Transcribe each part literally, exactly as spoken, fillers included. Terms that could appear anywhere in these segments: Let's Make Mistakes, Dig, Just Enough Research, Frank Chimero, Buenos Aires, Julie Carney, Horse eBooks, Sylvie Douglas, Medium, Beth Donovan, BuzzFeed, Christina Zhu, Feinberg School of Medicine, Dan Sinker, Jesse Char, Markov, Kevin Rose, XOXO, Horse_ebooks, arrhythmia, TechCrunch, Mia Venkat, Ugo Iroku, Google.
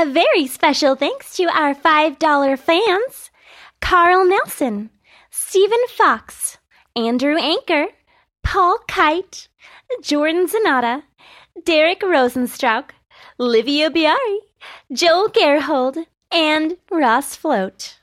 A very special thanks to our five dollar fans, Carl Nelson, Stephen Fox, Andrew Anker, Paul Kite, Jordan Zanata, Derek Rosenstrauch, Livia Biari, Joel Gerhold, and Ross Float.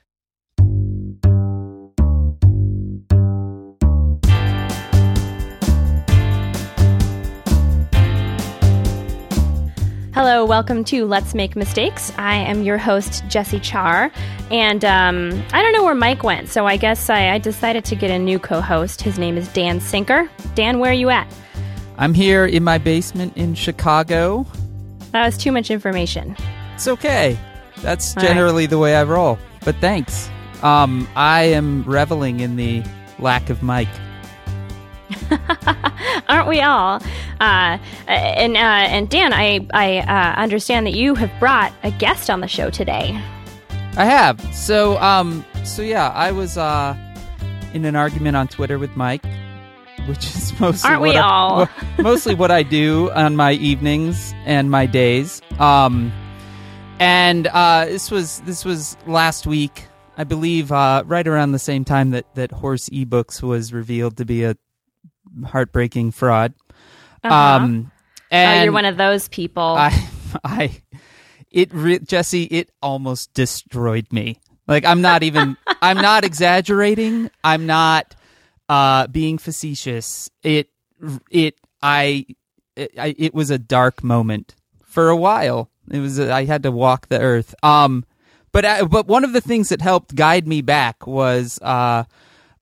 Hello, welcome to Let's Make Mistakes. I am your host, Jesse Char, and um, I don't know where Mike went, so I guess I, I decided to get a new co-host. His name is Dan Sinker. Dan, where are you at? I'm here in my basement in Chicago. That was too much information. It's okay. That's generally right. The way I roll, but thanks. Um, I am reveling in the lack of Mike. Aren't we all? Uh, and uh, and Dan, I I uh, understand that you have brought a guest on the show today. I have. So um so yeah, I was uh, in an argument on Twitter with Mike, which is mostly aren't what we I, all mostly what I do on my evenings and my days. Um, and uh, this was this was last week, I believe, uh, right around the same time that that Horse eBooks was revealed to be a heartbreaking fraud. Uh-huh. Um, and oh, you're one of those people. I, I, it re- Jesse, it almost destroyed me. Like I'm not even, I'm not exaggerating. I'm not uh, being facetious. It, it, I, it, I, it was a dark moment for a while. It was, I had to walk the earth. Um, but, I, but one of the things that helped guide me back was uh,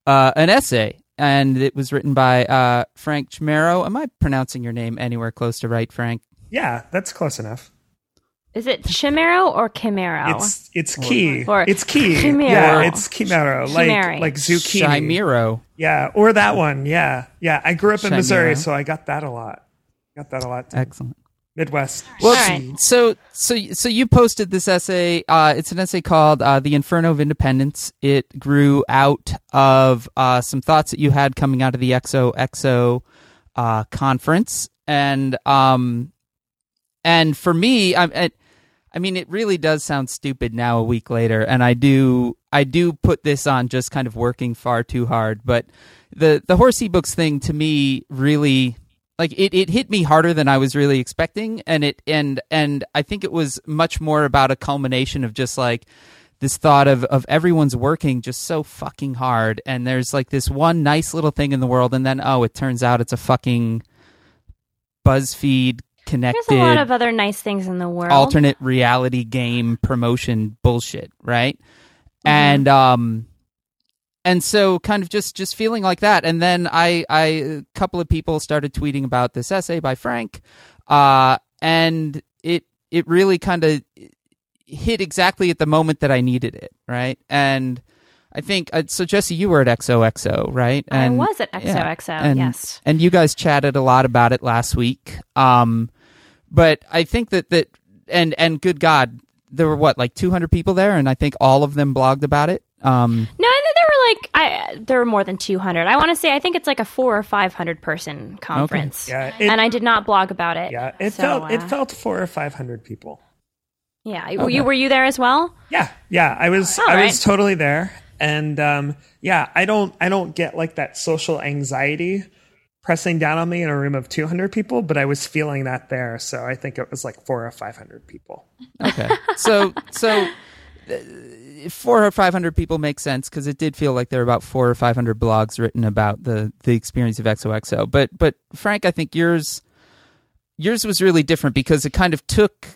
uh, an essay. And it was written by uh, Frank Chimero. Am I pronouncing your name anywhere close to right, Frank? Yeah, that's close enough. Is it Chimero or Chimero? It's it's key. Or, or it's key. Chimero. Yeah, it's Chimero. Like Chimeri. Like zucchini. Chimero. Yeah, or that one. Yeah, yeah. I grew up in Chimero. Missouri, so I got that a lot. Got that a lot. Too. Excellent. Midwest. Well, right. so so so you posted this essay. Uh, it's an essay called uh, "The Inferno of Independence." It grew out of uh, some thoughts that you had coming out of the X O X O uh, conference, and um, and for me, I, I, I mean, it really does sound stupid now a week later, and I do I do put this on just kind of working far too hard. But the the Horse eBooks thing to me really. Like it, it hit me harder than I was really expecting, and it and and I think it was much more about a culmination of just like this thought of of everyone's working just so fucking hard, and there's like this one nice little thing in the world, and then oh, it turns out it's a fucking BuzzFeed connected. There's a lot of other nice things in the world. Alternate reality game promotion bullshit, right? Mm-hmm. And um. And so kind of just, just feeling like that. And then I, I, a couple of people started tweeting about this essay by Frank. Uh, and it, it really kind of hit exactly at the moment that I needed it. Right. And I think, uh, so Jesse, you were at X O X O, right? And, I was at X O X O, yeah, and, yes. And you guys chatted a lot about it last week. Um, but I think that, that, and, and good God, there were what, like two hundred people there. And I think all of them blogged about it. Um, no, I think there were like I, there were more than two hundred. I want to say I think it's like a four or five hundred person conference. Okay. Yeah, it, and I did not blog about it. Yeah, it so, felt uh, it felt four or five hundred people. Yeah, okay. were you were you there as well? Yeah, yeah, I was. All I right. was totally there, and um, yeah, I don't I don't get like that social anxiety pressing down on me in a room of two hundred people, but I was feeling that there, so I think it was like four or five hundred people. Okay, so so. Uh, Four or five hundred people make sense because it did feel like there were about four or five hundred blogs written about the, the experience of X O X O. But but Frank, I think yours yours was really different because it kind of took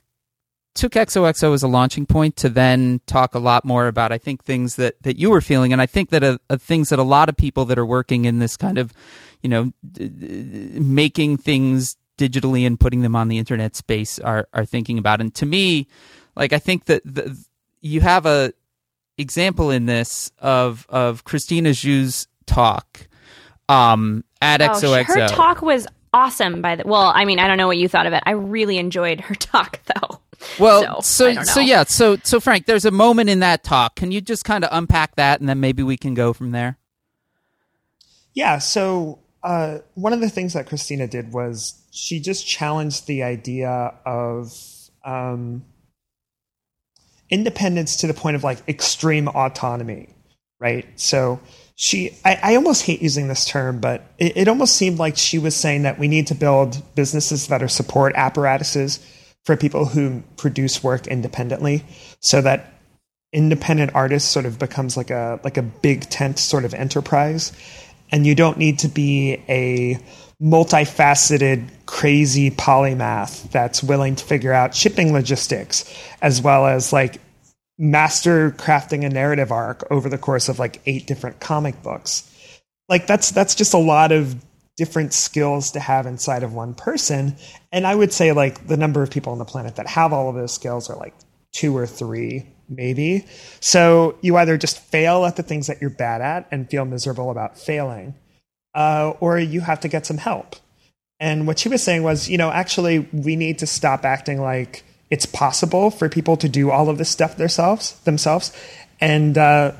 took X O X O as a launching point to then talk a lot more about I think things that, that you were feeling, and I think that a, a things that a lot of people that are working in this kind of you know d- d- making things digitally and putting them on the internet space are are thinking about. And to me, like I think that the, you have a example in this of of Christina Zhu's talk um, at oh, X O X O. Her talk was awesome. By the well, I mean I don't know what you thought of it. I really enjoyed her talk though. Well, so so, so yeah, so so Frank, there's a moment in that talk. Can you just kind of unpack that, and then maybe we can go from there? Yeah. So uh, one of the things that Christina did was she just challenged the idea of um, independence to the point of like extreme autonomy, right? So she, I, I almost hate using this term, but it, it almost seemed like she was saying that we need to build businesses that are support apparatuses for people who produce work independently, so that independent artists sort of becomes like a like a big tent sort of enterprise, and you don't need to be a multifaceted, crazy polymath that's willing to figure out shipping logistics as well as like master crafting a narrative arc over the course of like eight different comic books. Like that's that's just a lot of different skills to have inside of one person. And I would say like the number of people on the planet that have all of those skills are like two or three, maybe. So you either just fail at the things that you're bad at and feel miserable about failing, uh, or you have to get some help. And what she was saying was, you know, actually, we need to stop acting like it's possible for people to do all of this stuff themselves, themselves, and uh,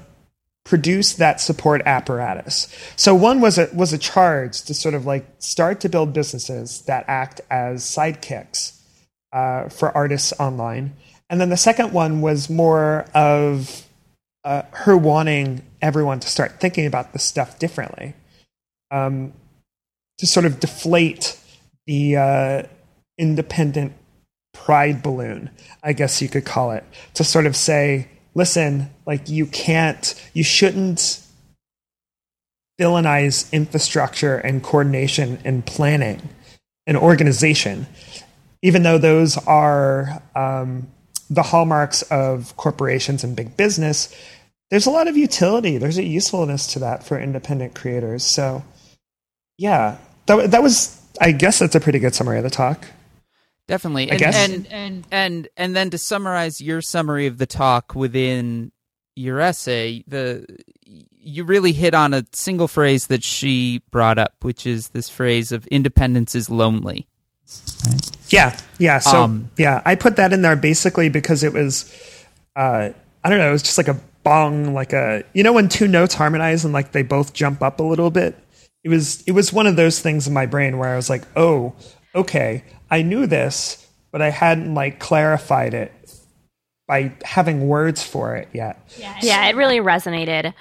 produce that support apparatus. So one was a was a charge to sort of like start to build businesses that act as sidekicks uh, for artists online. And then the second one was more of uh, her wanting everyone to start thinking about this stuff differently, um, to sort of deflate the uh, independent pride balloon, I guess you could call it, to sort of say, listen, like you can't, you shouldn't villainize infrastructure and coordination and planning and organization, even though those are Um, the hallmarks of corporations and big business. There's a lot of utility. There's a usefulness to that for independent creators. So yeah, that, that was, I guess that's a pretty good summary of the talk. Definitely. I and, guess. And, and, and, and then to summarize your summary of the talk within your essay, the, you really hit on a single phrase that she brought up, which is this phrase of independence is lonely. Right. Yeah, yeah. So, um, yeah, I put that in there basically because it was, uh, I don't know, it was just like a bong, like a, you know, when two notes harmonize and like they both jump up a little bit. It was, it was one of those things in my brain where I was like, oh, okay, I knew this, but I hadn't like clarified it by having words for it yet. Yeah, yeah, it really resonated.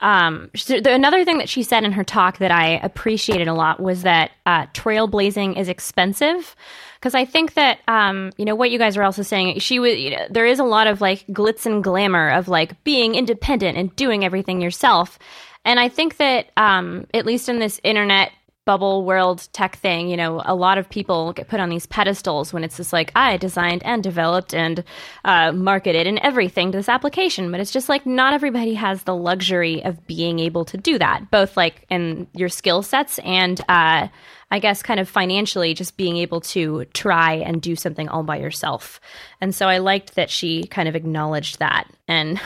Um, another thing that she said in her talk that I appreciated a lot was that uh, trailblazing is expensive, because I think that um, you know what you guys are also saying. She was, you know, there is a lot of like glitz and glamour of like being independent and doing everything yourself, and I think that um, at least in this internet bubble world tech thing, you know, a lot of people get put on these pedestals when it's just like, I designed and developed and uh, marketed and everything to this application. But it's just like not everybody has the luxury of being able to do that, both like in your skill sets and uh, I guess kind of financially, just being able to try and do something all by yourself. And so I liked that she kind of acknowledged that. And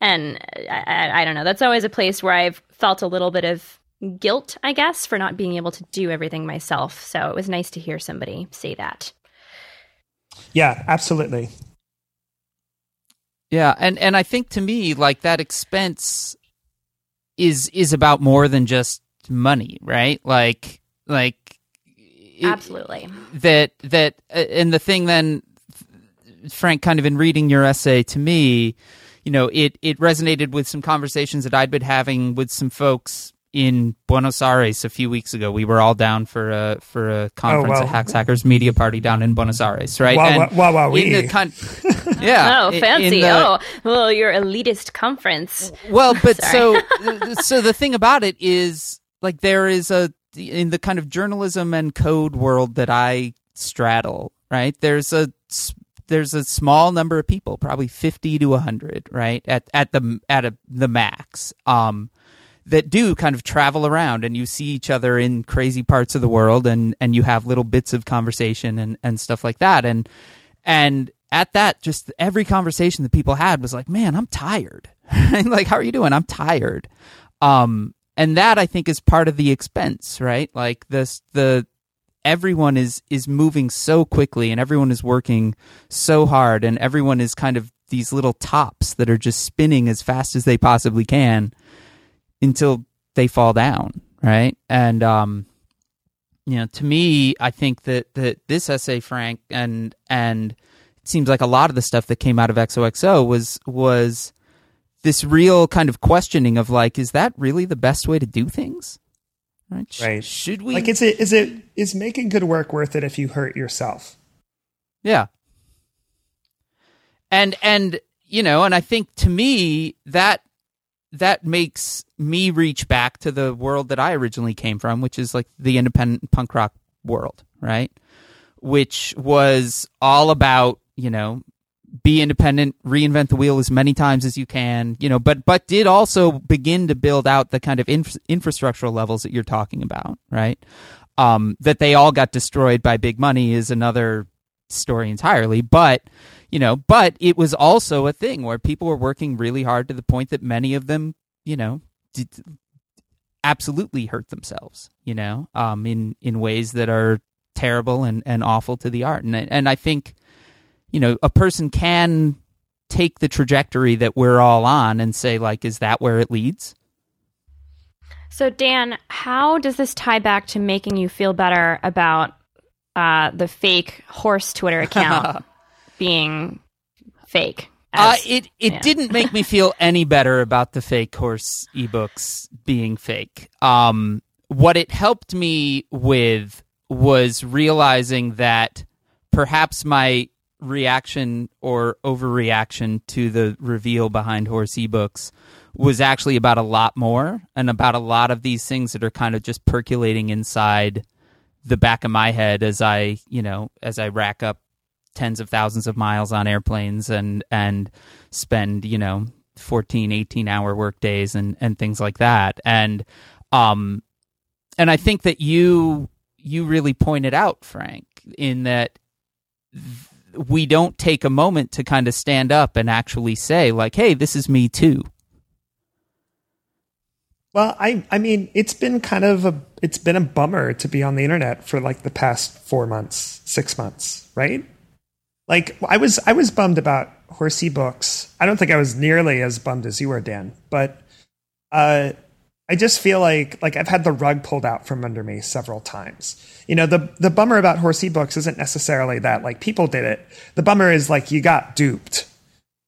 and I, I don't know, that's always a place where I've felt a little bit of guilt, I guess, for not being able to do everything myself. So it was nice to hear somebody say that. Yeah, absolutely. Yeah, and, and I think to me, like that expense is is about more than just money, right? Like, like absolutely it, that that and the thing then, Frank, kind of in reading your essay to me, you know, it it resonated with some conversations that I'd been having with some folks in Buenos Aires a few weeks ago. We were all down for a for a conference, oh, wow. a Hackers Hackers media party down in Buenos Aires, right? Wow, and wow, wow, wow in the con- yeah. Oh, in, fancy! In the, oh, well, your elitist conference. Well, but so so the thing about it is, like, there is a in the kind of journalism and code world that I straddle, right? There's a there's a small number of people, probably fifty to a hundred, right? At at the at a, the max. Um, that do kind of travel around, and you see each other in crazy parts of the world, and, and you have little bits of conversation and, and stuff like that. And, and at that, just every conversation that people had was like, man, I'm tired. Like, how are you doing? I'm tired. Um, and that I think is part of the expense, right? Like this, the, everyone is, is moving so quickly, and everyone is working so hard, and everyone is kind of these little tops that are just spinning as fast as they possibly can until they fall down, right? And um, you know, to me, I think that, that this essay, Frank, and and seems like a lot of the stuff that came out of X O X O was was this real kind of questioning of like, is that really the best way to do things? Right? Sh- right. Should we? Like, is it is it is making good work worth it if you hurt yourself? Yeah. And and you know, and I think to me that that makes me reach back to the world that I originally came from, which is like the independent punk rock world, right? Which was all about, you know, be independent, reinvent the wheel as many times as you can, you know, but but did also begin to build out the kind of inf- infrastructural levels that you're talking about, right? Um, that they all got destroyed by big money is another story entirely, but you know, but it was also a thing where people were working really hard to the point that many of them, you know, did absolutely hurt themselves, you know, um, in, in ways that are terrible and, and awful to the art. And and I think, you know, a person can take the trajectory that we're all on and say, like, is that where it leads? So, Dan, how does this tie back to making you feel better about uh, the fake horse Twitter account? Being fake. As, uh, it it yeah. didn't make me feel any better about the fake horse ebooks being fake. Um, what it helped me with was realizing that perhaps my reaction or overreaction to the reveal behind horse ebooks was actually about a lot more and about a lot of these things that are kind of just percolating inside the back of my head as I, you know, as I rack up tens of thousands of miles on airplanes and and spend, you know, fourteen, eighteen hour work days and, and things like that. And um and I think that you you really pointed out, Frank, in that th- we don't take a moment to kind of stand up and actually say like, hey, this is me too. Well, I I mean, it's been kind of a it's been a bummer to be on the internet for like the past four months, six months, right? Like I was, I was bummed about Horse Ebooks. I don't think I was nearly as bummed as you were, Dan. But uh, I just feel like like I've had the rug pulled out from under me several times. You know, the the bummer about Horse Ebooks isn't necessarily that like people did it. The bummer is like you got duped.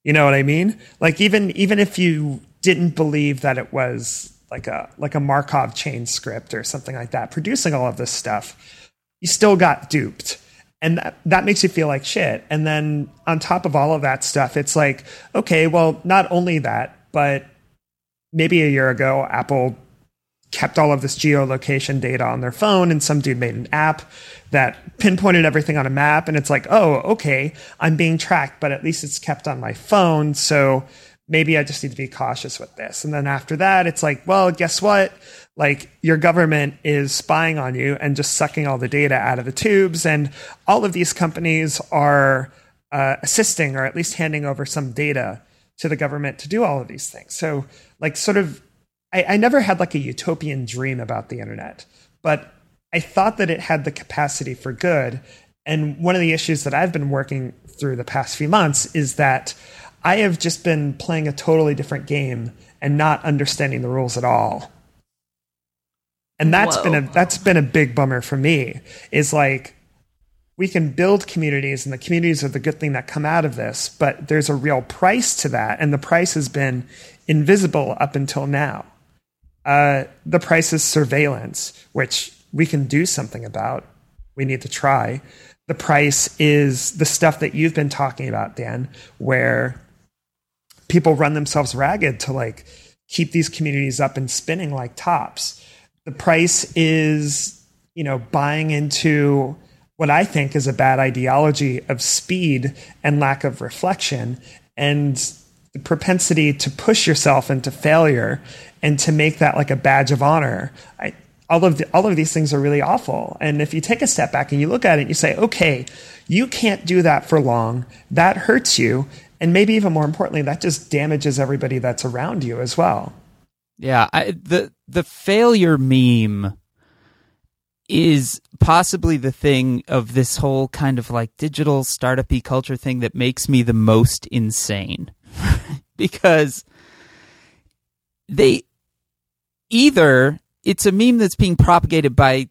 You know what I mean? Like even even if you didn't believe that it was like a like a Markov chain script or something like that producing all of this stuff, you still got duped. And that, that makes you feel like shit. And then on top of all of that stuff, it's like, okay, well, not only that, but maybe a year ago, Apple kept all of this geolocation data on their phone and some dude made an app that pinpointed everything on a map. And it's like, oh, okay, I'm being tracked, but at least it's kept on my phone. So maybe I just need to be cautious with this. And then after that, it's like, well, guess what? Like your government is spying on you and just sucking all the data out of the tubes. And all of these companies are uh, assisting or at least handing over some data to the government to do all of these things. So like sort of, I, I never had like a utopian dream about the internet, but I thought that it had the capacity for good. And one of the issues that I've been working through the past few months is that I have just been playing a totally different game and not understanding the rules at all. And that's Whoa. been a that's been a big bummer for me. Is like we can build communities and the communities are the good thing that come out of this, but there's a real price to that, and the price has been invisible up until now. Uh, the price is surveillance, which we can do something about. We need to try. The price is the stuff that you've been talking about, Dan, where people run themselves ragged to like keep these communities up and spinning like tops. The price is, you know, buying into what I think is a bad ideology of speed and lack of reflection and the propensity to push yourself into failure and to make that like a badge of honor. I, All of the, all of these things are really awful. And if you take a step back and you look at it, you say, okay, you can't do that for long. That hurts you. And maybe even more importantly, that just damages everybody that's around you as well. Yeah. I, the, the failure meme is possibly the thing of this whole kind of like digital startup-y culture thing that makes me the most insane because they either... It's a meme that's being propagated by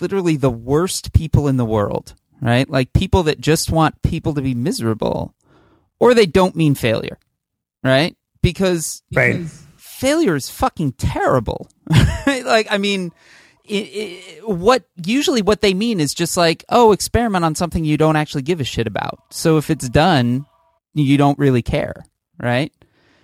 literally the worst people in the world, right? Like people that just want people to be miserable, or they don't mean failure, right? Because right. failure is fucking terrible. Like, I mean, it, it, what usually what they mean is just like, oh, experiment on something you don't actually give a shit about. So if it's done, you don't really care, right?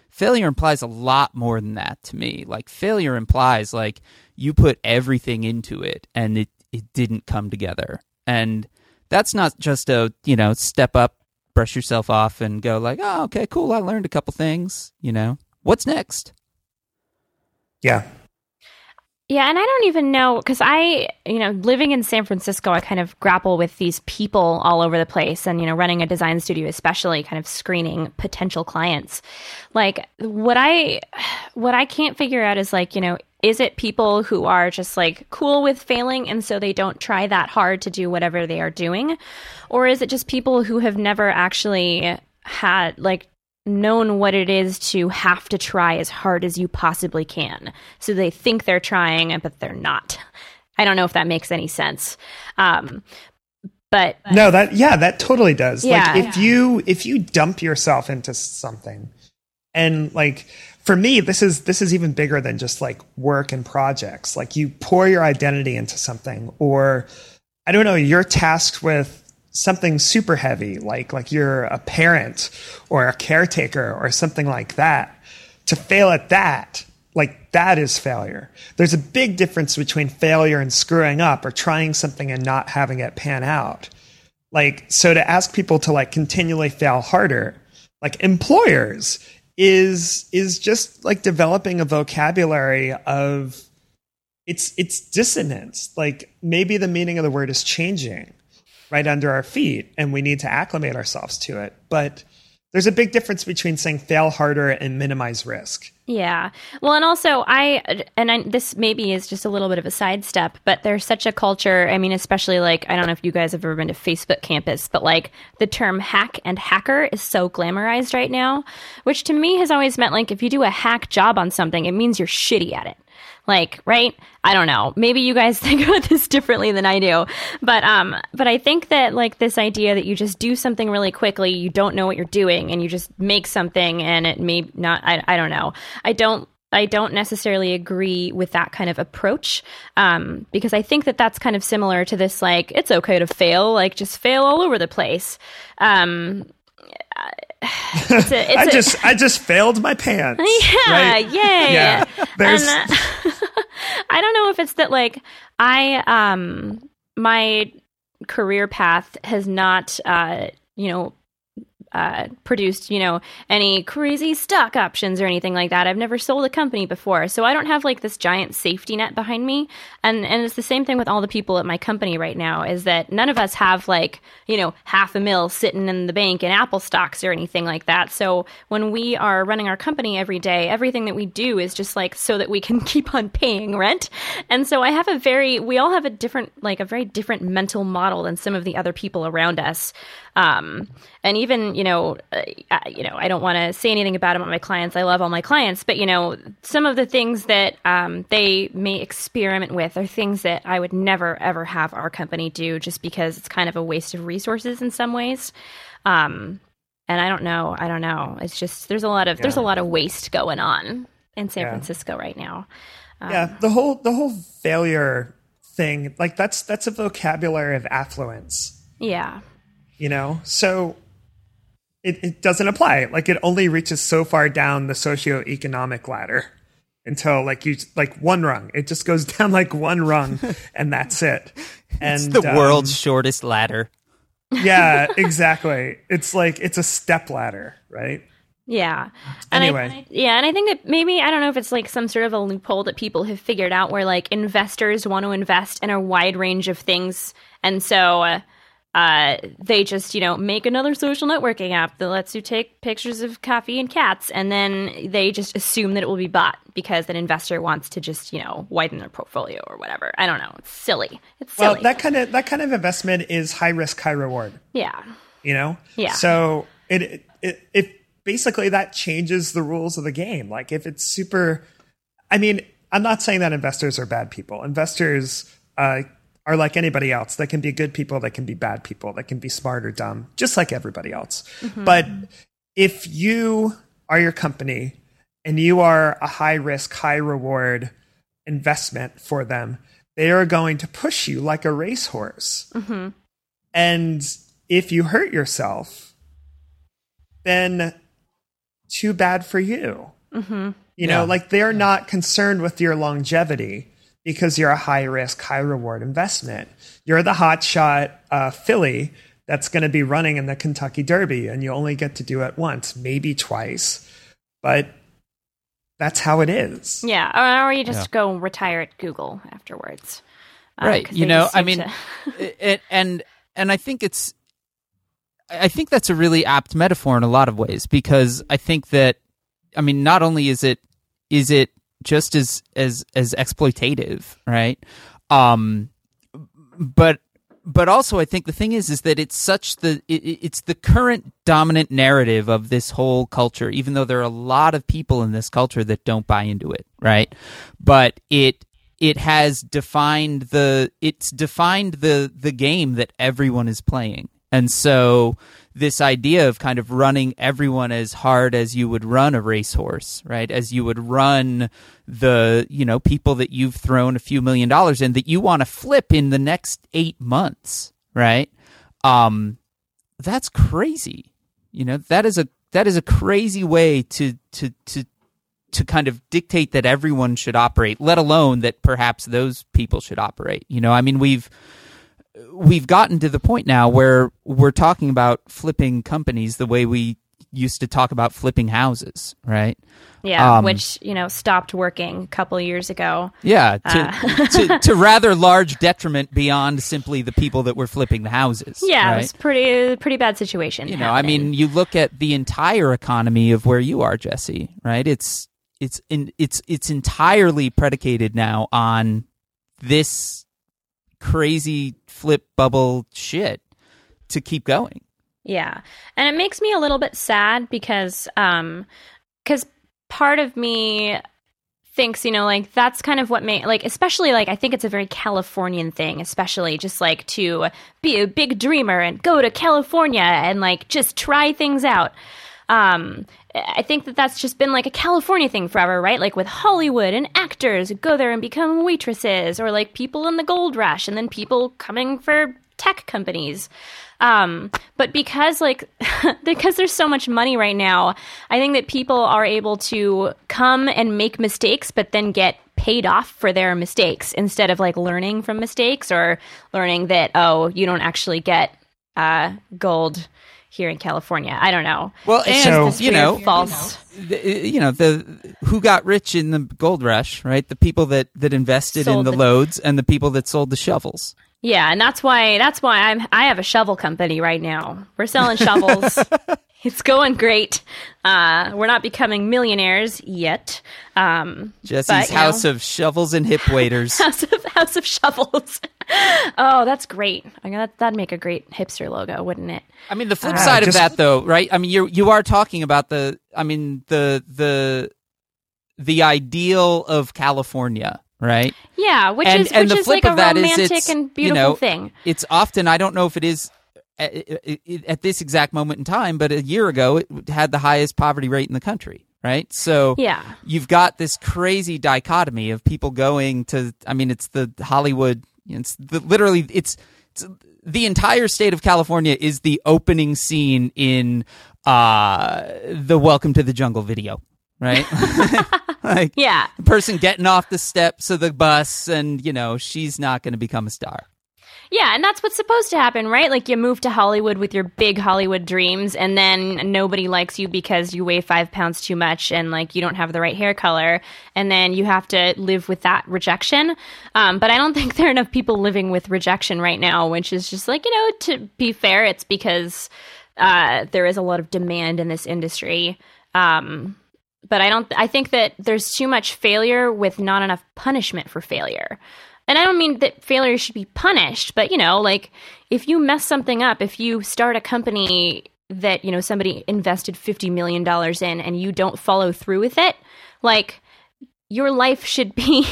Failure implies a lot more than that to me. Like failure implies like you put everything into it and it, it didn't come together. And that's not just a, you know, step up, brush yourself off and go like, oh, okay, cool. I learned a couple things, you know, what's next? Yeah. Yeah. And I don't even know, cause I, you know, living in San Francisco, I kind of grapple with these people all over the place and, you know, running a design studio, especially kind of screening potential clients. Like what I, what I can't figure out is like, you know, is it people who are just like cool with failing and so they don't try that hard to do whatever they are doing? Or is it just people who have never actually had like known what it is to have to try as hard as you possibly can? So they think they're trying, but they're not. I don't know if that makes any sense. Um, but no, that, yeah, that totally does. Yeah. Like if yeah. you, if you dump yourself into something and like, for me, this is this is even bigger than just like work and projects. Like you pour your identity into something, or I don't know, you're tasked with something super heavy, like like you're a parent or a caretaker or something like that. To fail at that, like that is failure. There's a big difference between failure and screwing up or trying something and not having it pan out. Like, so to ask people to like continually fail harder, like employers, is is just like developing a vocabulary of it's it's dissonance. Like maybe the meaning of the word is changing right under our feet and we need to acclimate ourselves to it. But there's a big difference between saying fail harder and minimize risk. Yeah. Well, and also I, and I, this maybe is just a little bit of a sidestep, but there's such a culture. I mean, especially like, I don't know if you guys have ever been to Facebook campus, but like the term hack and hacker is so glamorized right now, which to me has always meant like, if you do a hack job on something, it means you're shitty at it. Like, right? I don't know. Maybe you guys think about this differently than I do. But um, but I think that like this idea that you just do something really quickly, you don't know what you're doing, and you just make something, and it may not. I, I don't know. I don't. I don't necessarily agree with that kind of approach, um, because I think that that's kind of similar to this. Like, it's okay to fail. Like, just fail all over the place. Um, I, It's a, it's I just a, I just failed my pants. Yeah, right? Yay. Yeah. There's... And, uh, I don't know if it's that like I um my career path has not uh you know uh produced you know any crazy stock options or anything like that. I've never sold a company before, so I don't have like this giant safety net behind me. And and it's the same thing with all the people at my company right now, is that none of us have like, you know, half a mil sitting in the bank in Apple stocks or anything like that. So when we are running our company every day, everything that we do is just like so that we can keep on paying rent. And so I have a very we all have a different like a very different mental model than some of the other people around us. Um, and even, you know, uh, you know, I don't want to say anything bad about my clients. I love all my clients, but you know, some of the things that, um, they may experiment with are things that I would never, ever have our company do, just because it's kind of a waste of resources in some ways. Um, and I don't know, I don't know. It's just, there's a lot of, yeah. there's a lot of waste going on in San yeah. Francisco right now. Um, yeah. The whole, the whole failure thing, like that's, that's a vocabulary of affluence. Yeah. You know, so it, it doesn't apply. Like it only reaches so far down the socioeconomic ladder until like you like one rung. It just goes down like one rung and that's it. And it's the um, world's shortest ladder. Yeah, exactly. It's like it's a step ladder, right? Yeah. And anyway. I, and I, yeah. And I think that maybe, I don't know if it's like some sort of a loophole that people have figured out where like investors want to invest in a wide range of things. And so, uh, Uh, they just, you know, make another social networking app that lets you take pictures of coffee and cats, and then they just assume that it will be bought because an investor wants to just, you know, widen their portfolio or whatever. I don't know. It's silly. It's silly. Well, that kind of that kind of investment is high risk, high reward. Yeah. You know. Yeah. So it it, it it basically that changes the rules of the game. Like if it's super, I mean, I'm not saying that investors are bad people. Investors, uh, are like anybody else. They can be good people. They can be bad people. They can be smart or dumb, just like everybody else. Mm-hmm. But if you are your company and you are a high risk, high reward investment for them, they are going to push you like a racehorse. Mm-hmm. And if you hurt yourself, then too bad for you. Mm-hmm. You know, yeah. like they're yeah. not concerned with your longevity because you're a high risk, high reward investment. You're the hotshot uh, filly that's going to be running in the Kentucky Derby, and you only get to do it once, maybe twice. But that's how it is. Yeah. Or you just yeah. go retire at Google afterwards. Uh, right. You know, I mean, to... it, and and I think it's, I think that's a really apt metaphor in a lot of ways, because I think that, I mean, not only is it is it just as as as exploitative, right? Um, but but also, I think the thing is is that it's such the it, it's the current dominant narrative of this whole culture. Even though there are a lot of people in this culture that don't buy into it, right? But it it has defined the it's defined the the game that everyone is playing, and so. This idea of kind of running everyone as hard as you would run a racehorse, right? As you would run the, you know, people that you've thrown a few million dollars in that you want to flip in the next eight months, right? Um, that's crazy. You know, that is a that is a crazy way to to to to kind of dictate that everyone should operate, let alone that perhaps those people should operate. You know, I mean, we've. We've gotten to the point now where we're talking about flipping companies the way we used to talk about flipping houses, right? Yeah, um, which, you know, stopped working a couple years ago. Yeah, to, uh. to, to rather large detriment beyond simply the people that were flipping the houses. Yeah, right? It was pretty pretty bad situation. You know, happening. I mean, you look at the entire economy of where you are, Jesse, right? It's it's in, it's it's entirely predicated now on this crazy flip bubble shit to keep going. Yeah. And it makes me a little bit sad because um because part of me thinks, you know, like that's kind of what made, like, especially like I think it's a very Californian thing, especially just like to be a big dreamer and go to California and like just try things out. Um, I think that that's just been like a California thing forever, right? Like with Hollywood and actors who go there and become waitresses, or like people in the gold rush and then people coming for tech companies. Um, but because like, because there's so much money right now, I think that people are able to come and make mistakes, but then get paid off for their mistakes instead of like learning from mistakes or learning that, oh, you don't actually get uh, gold here in California. I don't know. Well, it's and so, you know, false. The, you know, the who got rich in the gold rush, right? The people that, that invested sold in the, the loads and the people that sold the shovels. Yeah, and that's why that's why I'm I have a shovel company right now. We're selling shovels. It's going great. Uh, we're not becoming millionaires yet. Um, Jesse's but, house know. of shovels and hip waders. house of house of shovels. Oh, that's great. I mean, that'd make a great hipster logo, wouldn't it? I mean, the flip uh, side just... of that, though, right? I mean, you you are talking about the, I mean, the the the ideal of California, right? Yeah, which and, is and which the is flip like of a romantic is and beautiful you know, thing. It's often, I don't know if it is at, at this exact moment in time, but a year ago, it had the highest poverty rate in the country. Right. So yeah. You've got this crazy dichotomy of people going to, I mean, it's the Hollywood, it's the, literally it's, it's the entire state of California is the opening scene in uh, the Welcome to the Jungle video. Right. Like yeah. The person getting off the steps of the bus and, you know, she's not going to become a star. Yeah, and that's what's supposed to happen, right? Like you move to Hollywood with your big Hollywood dreams and then nobody likes you because you weigh five pounds too much and like you don't have the right hair color and then you have to live with that rejection. Um, but I don't think there are enough people living with rejection right now, which is just like, you know, to be fair, it's because uh, there is a lot of demand in this industry. Um, but I don't. I think that there's too much failure with not enough punishment for failure. And I don't mean that failure should be punished, but, you know, like if you mess something up, if you start a company that, you know, somebody invested fifty million dollars in and you don't follow through with it, like your life should be,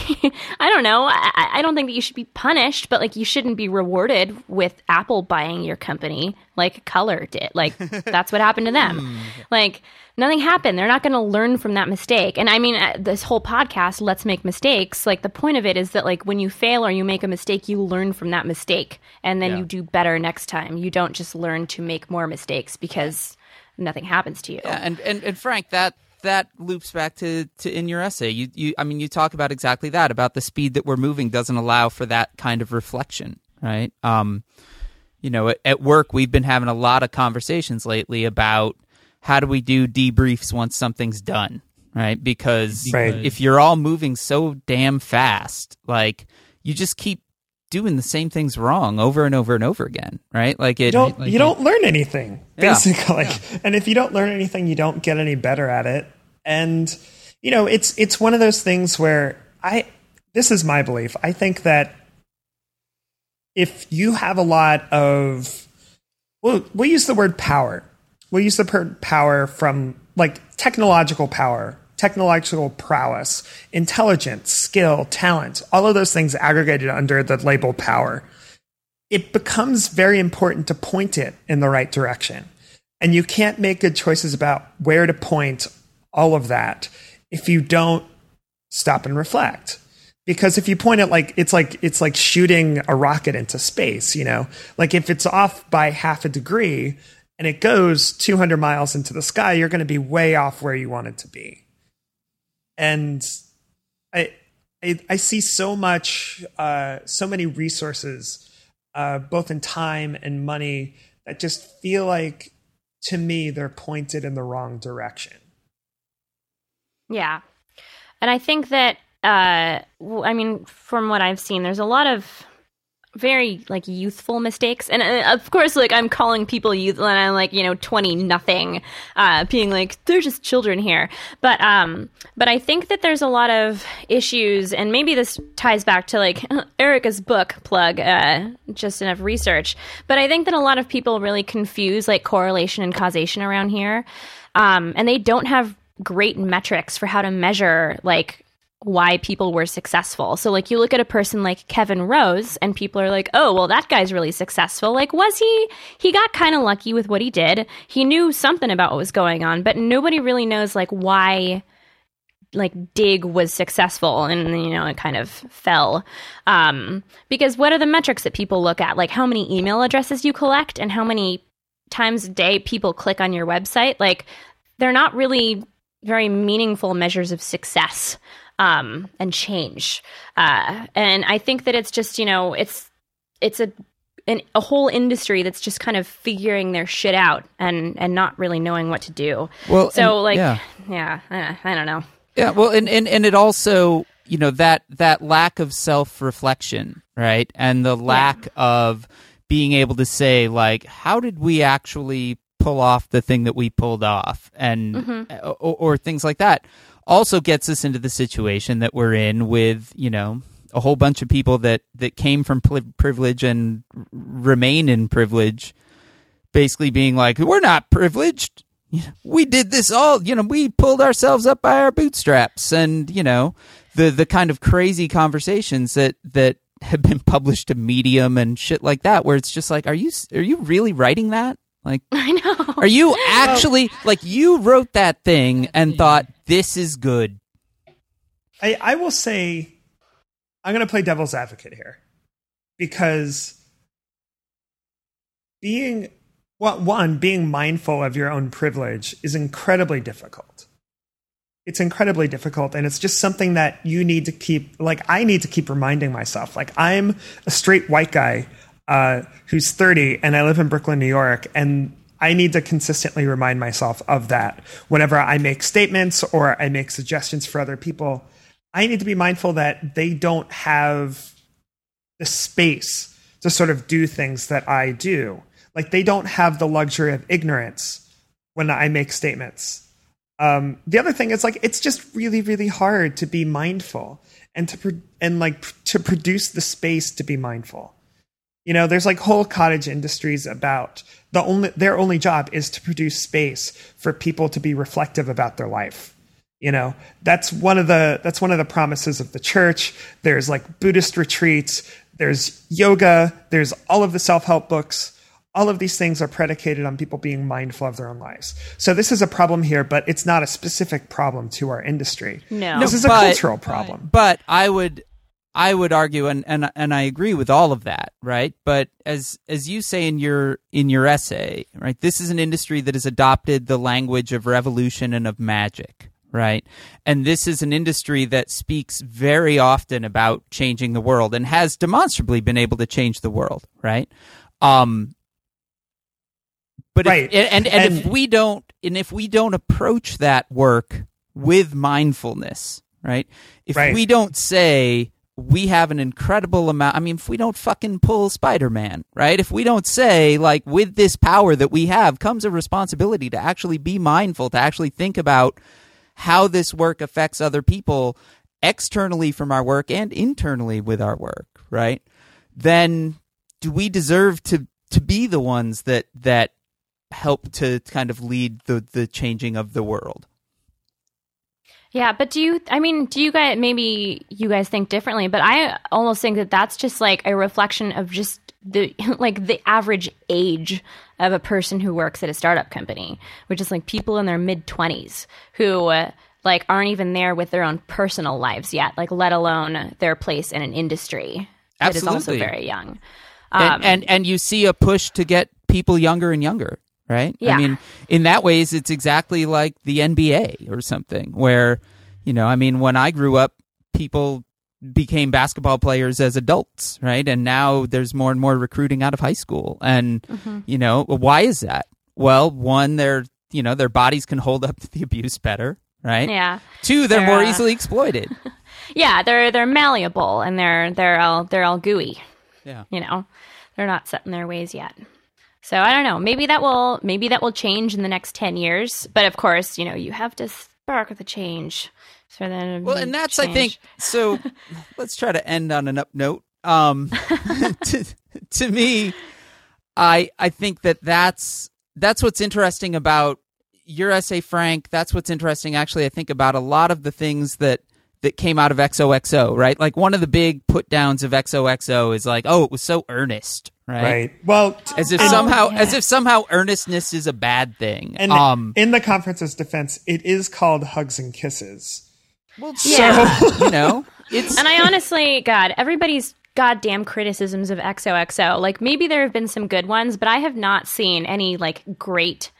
I don't know, I, I don't think that you should be punished, but like you shouldn't be rewarded with Apple buying your company like Color did. Like that's what happened to them. Like nothing happened. They're not going to learn from that mistake. And I mean, this whole podcast, Let's Make Mistakes, like the point of it is that like when you fail or you make a mistake, you learn from that mistake and then yeah. you do better next time. You don't just learn to make more mistakes because nothing happens to you. Yeah, and, and, and Frank, that, that loops back to, to in your essay. You, you, I mean, you talk about exactly that, about the speed that we're moving doesn't allow for that kind of reflection, right? Um, you know, at, at work, we've been having a lot of conversations lately about how do we do debriefs once something's done, right? Because right. if you're all moving so damn fast, like you just keep doing the same things wrong over and over and over again, right? Like it, you don't, like you don't it, learn anything, basically. Yeah, yeah. And if you don't learn anything, you don't get any better at it. And you know, it's it's one of those things where I, this is my belief. I think that if you have a lot of, we'll we'll use the word power. We'll use the per- power from like technological power. Technological prowess, intelligence, skill, talent, all of those things aggregated under the label power, it becomes very important to point it in the right direction. And you can't make good choices about where to point all of that if you don't stop and reflect. Because if you point it like it's like it's like shooting a rocket into space, you know, like if it's off by half a degree and it goes two hundred miles into the sky, you're going to be way off where you want it to be. And I, I I see so much, uh, so many resources, uh, both in time and money, that just feel like, to me, they're pointed in the wrong direction. Yeah. And I think that, uh, I mean, from what I've seen, there's a lot of very like youthful mistakes, and uh, of course, like I'm calling people youthful, and I'm like, you know, twenty nothing, uh, being like they're just children here. But um, but I think that there's a lot of issues, and maybe this ties back to like Erica's book plug, uh, Just Enough Research. But I think that a lot of people really confuse like correlation and causation around here, um, and they don't have great metrics for how to measure like why people were successful. So like you look at a person like Kevin Rose and people are like, oh, well, that guy's really successful. Like, was he? He got kind of lucky with what he did. He knew something about what was going on, but nobody really knows like why like Dig was successful and, you know, it kind of fell. Um, because what are the metrics that people look at? Like how many email addresses you collect and how many times a day people click on your website? Like they're not really very meaningful measures of success. Um, and change. Uh, and I think that it's just, you know, it's it's a an, a whole industry that's just kind of figuring their shit out and, and not really knowing what to do. Well, so and, like, yeah, yeah I, I don't know. Yeah, well, and, and, and it also, you know, that, that lack of self-reflection, right? And the lack yeah. of being able to say, like, how did we actually pull off the thing that we pulled off? And mm-hmm. or, or things like that. Also gets us into the situation that we're in with, you know, a whole bunch of people that, that came from privilege and remain in privilege, basically being like, we're not privileged. We did this all, you know, we pulled ourselves up by our bootstraps. And, you know, the, the kind of crazy conversations that, that have been published to Medium and shit like that, where it's just like, are you, are you really writing that? Like, I know. Are you actually like you wrote that thing and thought this is good? I, I will say I'm going to play devil's advocate here because being well, one, being mindful of your own privilege is incredibly difficult. It's incredibly difficult. And it's just something that you need to keep like I need to keep reminding myself, like I'm a straight white guy. Uh, who's thirty and I live in Brooklyn, New York, and I need to consistently remind myself of that. Whenever I make statements or I make suggestions for other people, I need to be mindful that they don't have the space to sort of do things that I do. Like they don't have the luxury of ignorance when I make statements. Um, the other thing is like, it's just really, really hard to be mindful and to, pro- and like pr- to produce the space to be mindful. You know, there's like whole cottage industries about the only their only job is to produce space for people to be reflective about their life. You know, that's one of the that's one of the promises of the church. There's like Buddhist retreats, there's yoga, there's all of the self-help books. All of these things are predicated on people being mindful of their own lives. So this is a problem here, but it's not a specific problem to our industry. No, this is a but, cultural problem. But I would I would argue and, and and I agree with all of that, right? But as as you say in your in your essay, right, this is an industry that has adopted the language of revolution and of magic. Right. And this is an industry that speaks very often about changing the world and has demonstrably been able to change the world. Right. Um, but right. If, and, and, and if we don't and if we don't approach that work with mindfulness. Right. If right. we don't say we have an incredible amount. I mean, if we don't fucking pull Spider-Man, right? If we don't say, like, with this power that we have comes a responsibility to actually be mindful, to actually think about how this work affects other people externally from our work and internally with our work, right? Then do we deserve to to be the ones that that help to kind of lead the the changing of the world? Yeah, but do you, I mean, do you guys, maybe you guys think differently, but I almost think that that's just like a reflection of just the like the average age of a person who works at a startup company, which is like people in their mid twenties who uh, like aren't even there with their own personal lives yet, like let alone their place in an industry that is also very young. Um, and, and and you see a push to get people younger and younger, right? Yeah. I mean, in that ways, it's exactly like the N B A or something where, you know, I mean, when I grew up, people became basketball players as adults, right? And now there's more and more recruiting out of high school. And, mm-hmm. you know, why is that? Well, one, they're, you know, their bodies can hold up to the abuse better, right? Yeah. Two, they're, they're more uh... easily exploited. yeah, they're they're malleable and they're they're all they're all gooey. Yeah. You know. They're not set in their ways yet. So I don't know. Maybe that will maybe that will change in the next ten years, but of course, you know, you have to spark the change. So then well, and that's, change. I think, so let's try to end on an up note. Um, to, to me, I I think that that's, that's what's interesting about your essay, Frank. That's what's interesting, actually, I think, about a lot of the things that, that came out of X O X O, right? Like, one of the big put-downs of X O X O is like, oh, it was so earnest, right? Right. Well, as if oh, somehow, yeah. as if somehow earnestness is a bad thing. And um, in the conference's defense, it is called hugs and kisses. Well, yeah, so, you know, it's... And I honestly, God, everybody's goddamn criticisms of X O X O, like maybe there have been some good ones, but I have not seen any like great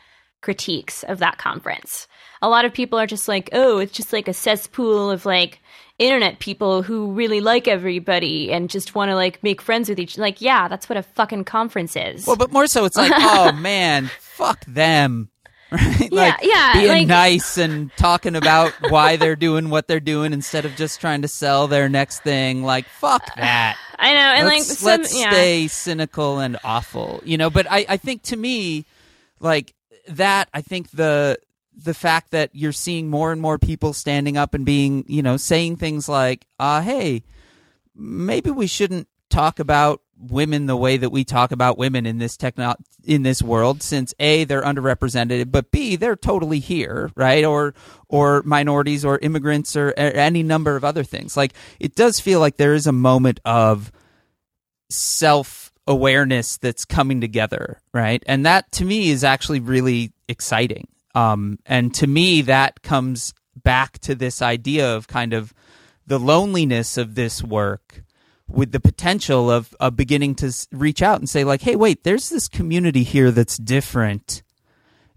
critiques of that conference. A lot of people are just like, oh, it's just like a cesspool of like internet people who really like everybody and just want to like make friends with each. Like, yeah, that's what a fucking conference is. Well, but more so it's like, oh man, fuck them. Right? Yeah, like yeah, being like... nice and talking about why they're doing what they're doing instead of just trying to sell their next thing. Like, fuck that. I know. And let's, like, some, let's yeah. stay cynical and awful, you know. But I, I think to me, like that, I think the the fact that you're seeing more and more people standing up and being, you know, saying things like, uh, hey, maybe we shouldn't talk about women the way that we talk about women in this techno- in this world, since A, they're underrepresented, but B, they're totally here, right? Or or minorities or immigrants or, or any number of other things. Like, it does feel like there is a moment of self-awareness that's coming together, right? And that, to me, is actually really exciting. Um, and to me, that comes back to this idea of kind of the loneliness of this work, with the potential of, of beginning to reach out and say, like, hey, wait, there's this community here that's different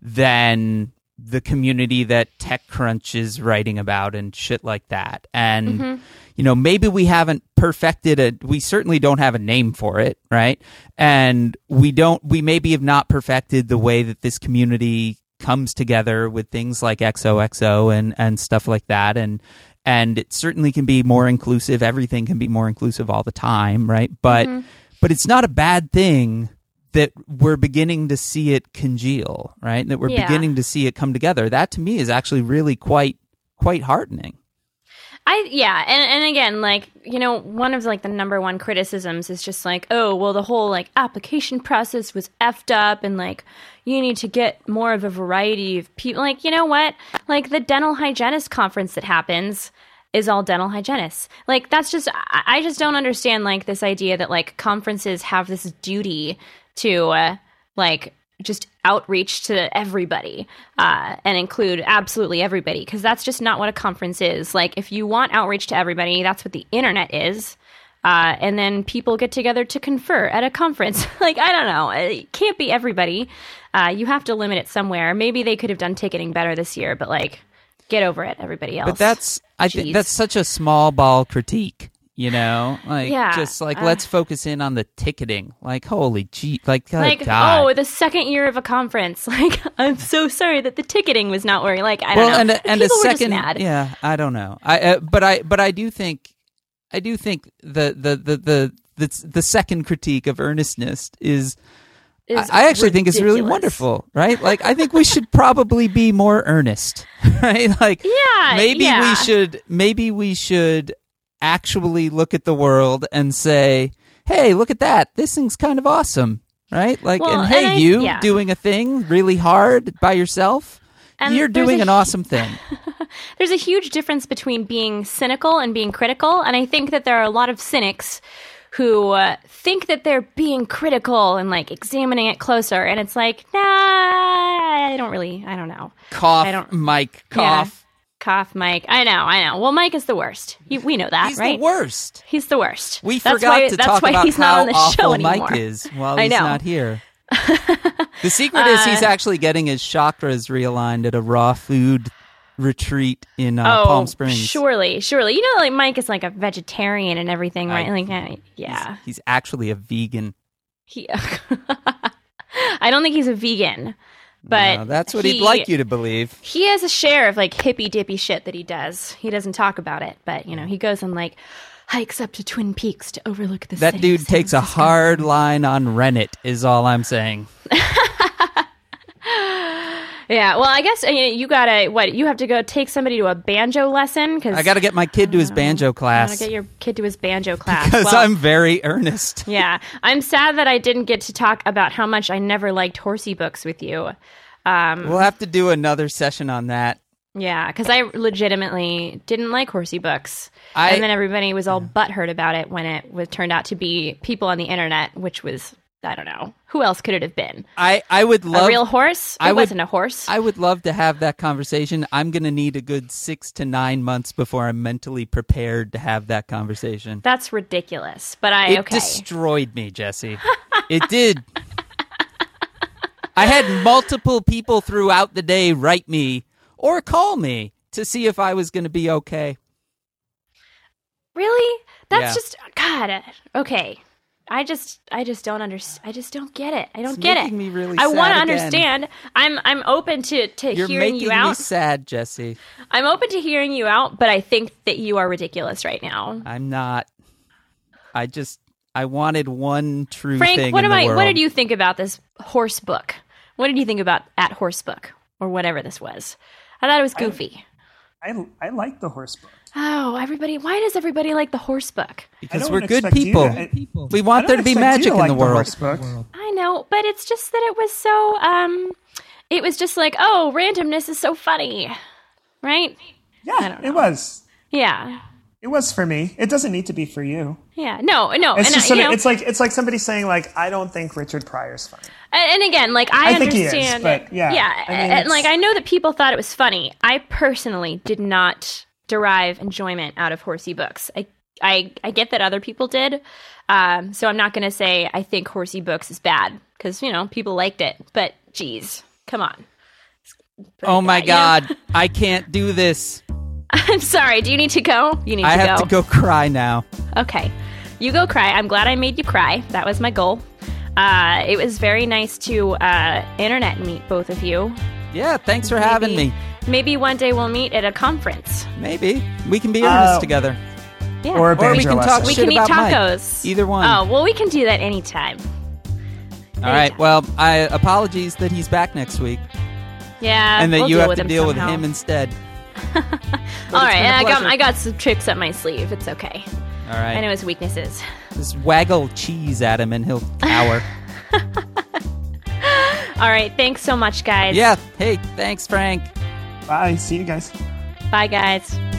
than the community that TechCrunch is writing about and shit like that. And, mm-hmm. you know, maybe we haven't perfected it. We certainly don't have a name for it, right? And we don't, we maybe have not perfected the way that this community comes together with things like X O X O and, and stuff like that. And, And it certainly can be more inclusive. Everything can be more inclusive all the time, right? But mm-hmm. but it's not a bad thing that we're beginning to see it congeal, right? That we're yeah. beginning to see it come together. That, to me, is actually really quite quite heartening. I yeah, and and again, like, you know, one of like the number one criticisms is just like, oh, well, the whole like application process was effed up, and like you need to get more of a variety of people. Like, you know what? Like the dental hygienist conference that happens is all dental hygienists. Like that's just I, I just don't understand like this idea that like conferences have this duty to uh, like just outreach to everybody uh, and include absolutely everybody, because that's just not what a conference is. Like, if you want outreach to everybody, that's what the internet is. Uh, and then people get together to confer at a conference. Like, I don't know. It can't be everybody. Uh, you have to limit it somewhere. Maybe they could have done ticketing better this year, but like, get over it, everybody else. But that's, I think that's such a small ball critique. You know, like, yeah, just like, uh, let's focus in on the ticketing. Like, holy gee, like, like God. Oh, the second year of a conference. Like, I'm so sorry that the ticketing was not working. Like, I well, don't know. And a, and people a second, were just mad. Yeah, I don't know. I, uh, but I, but I do think, I do think the the the the the, the second critique of earnestness is, is I, I actually ridiculous. think it's really wonderful, right? Like, I think we should probably be more earnest, right? Like, yeah, maybe yeah. we should, maybe we should. actually look at the world and say, hey, look at that. This thing's kind of awesome, right? Like, well, and hey, and I, you yeah. doing a thing really hard by yourself, and you're doing a, an awesome thing. There's a huge difference between being cynical and being critical. And I think that there are a lot of cynics who uh, think that they're being critical and like examining it closer. And it's like, nah, I don't really, I don't know. Cough, I don't, Mike, cough. Yeah. Cough, Mike. I know, I know. Well, Mike is the worst. You, we know that, he's right? He's the worst. He's the worst. We that's forgot why, to talk about he's how not on the awful show Mike is while he's not here. The secret uh, is he's actually getting his chakras realigned at a raw food retreat in uh, oh, Palm Springs. Surely, surely. You know, like Mike is like a vegetarian and everything, right? I, like, I, yeah. He's, he's actually a vegan. He. I don't think he's a vegan. But no, that's what he, he'd like you to believe. He has a share of like hippy dippy shit that he does. He doesn't talk about it, but you know, he goes and like hikes up to Twin Peaks to overlook the That city dude takes a hard line on Reddit is all I'm saying. Yeah, well, I guess you, know, you gotta what you have to go take somebody to a banjo lesson because I gotta get my kid to his know, banjo class. I gotta get your kid to his banjo class because well, I'm very earnest. Yeah, I'm sad that I didn't get to talk about how much I never liked horsey books with you. Um, we'll have to do another session on that. Yeah, because I legitimately didn't like horsey books, I, and then everybody was all yeah. butthurt about it when it was turned out to be people on the internet, which was. I don't know. Who else could it have been? I, I would love... A real horse? It I would, wasn't a horse. I would love to have that conversation. I'm going to need a good six to nine months before I'm mentally prepared to have that conversation. That's ridiculous, but I... It okay. destroyed me, Jesse. It did. I had multiple people throughout the day write me or call me to see if I was going to be okay. Really? That's yeah. just... God, okay. I just, I just don't understand. I just don't get it. I don't it's get making it. Me really I want to understand. I'm, I'm open to, to You're hearing you out. You're making me sad, Jesse. I'm open to hearing you out, but I think that you are ridiculous right now. I'm not. I just, I wanted one true Frank, thing. Frank, what in am the I? World. What did you think about this horse book? What did you think about at horse book or whatever this was? I thought it was goofy. I, I, I like the horse book. Oh, everybody! Why does everybody like the horse book? Because we're good people. people. We want there to be magic to like in the, the world. Horse book. I know, but it's just that it was so. Um, it was just like, oh, randomness is so funny, right? Yeah, I don't know. It was. Yeah, it was for me. It doesn't need to be for you. Yeah, no, no. It's and just I, somebody, you know, it's like it's like somebody saying like, I don't think Richard Pryor's funny. And, and again, like I, I understand. Think he is, but yeah, yeah, I mean, and like I know that people thought it was funny. I personally did not. Derive enjoyment out of horsey books. I I, I get that other people did, um, so I'm not going to say I think horsey books is bad because you know people liked it. But geez, come on! Oh my bad, God, you know? I can't do this. I'm sorry. Do you need to go? You need. I to have go. to go cry now. Okay, you go cry. I'm glad I made you cry. That was my goal. Uh, it was very nice to uh, internet meet both of you. Yeah, thanks for Maybe. having me. Maybe one day we'll meet at a conference. Maybe. We can be earnest uh, together. Yeah. Or, a or we can talk we shit can eat about tacos. Mike. Either one. Oh, well, we can do that anytime. anytime. All right. Well, I apologies that he's back next week. Yeah. And that we'll you have to deal somehow. with him instead. All right, I got, I got some tricks up my sleeve. It's okay. All right. I know his weaknesses. Just waggle cheese at him and he'll cower. All right, thanks so much, guys. Yeah, hey, thanks, Frank. Bye, see you guys. Bye, guys.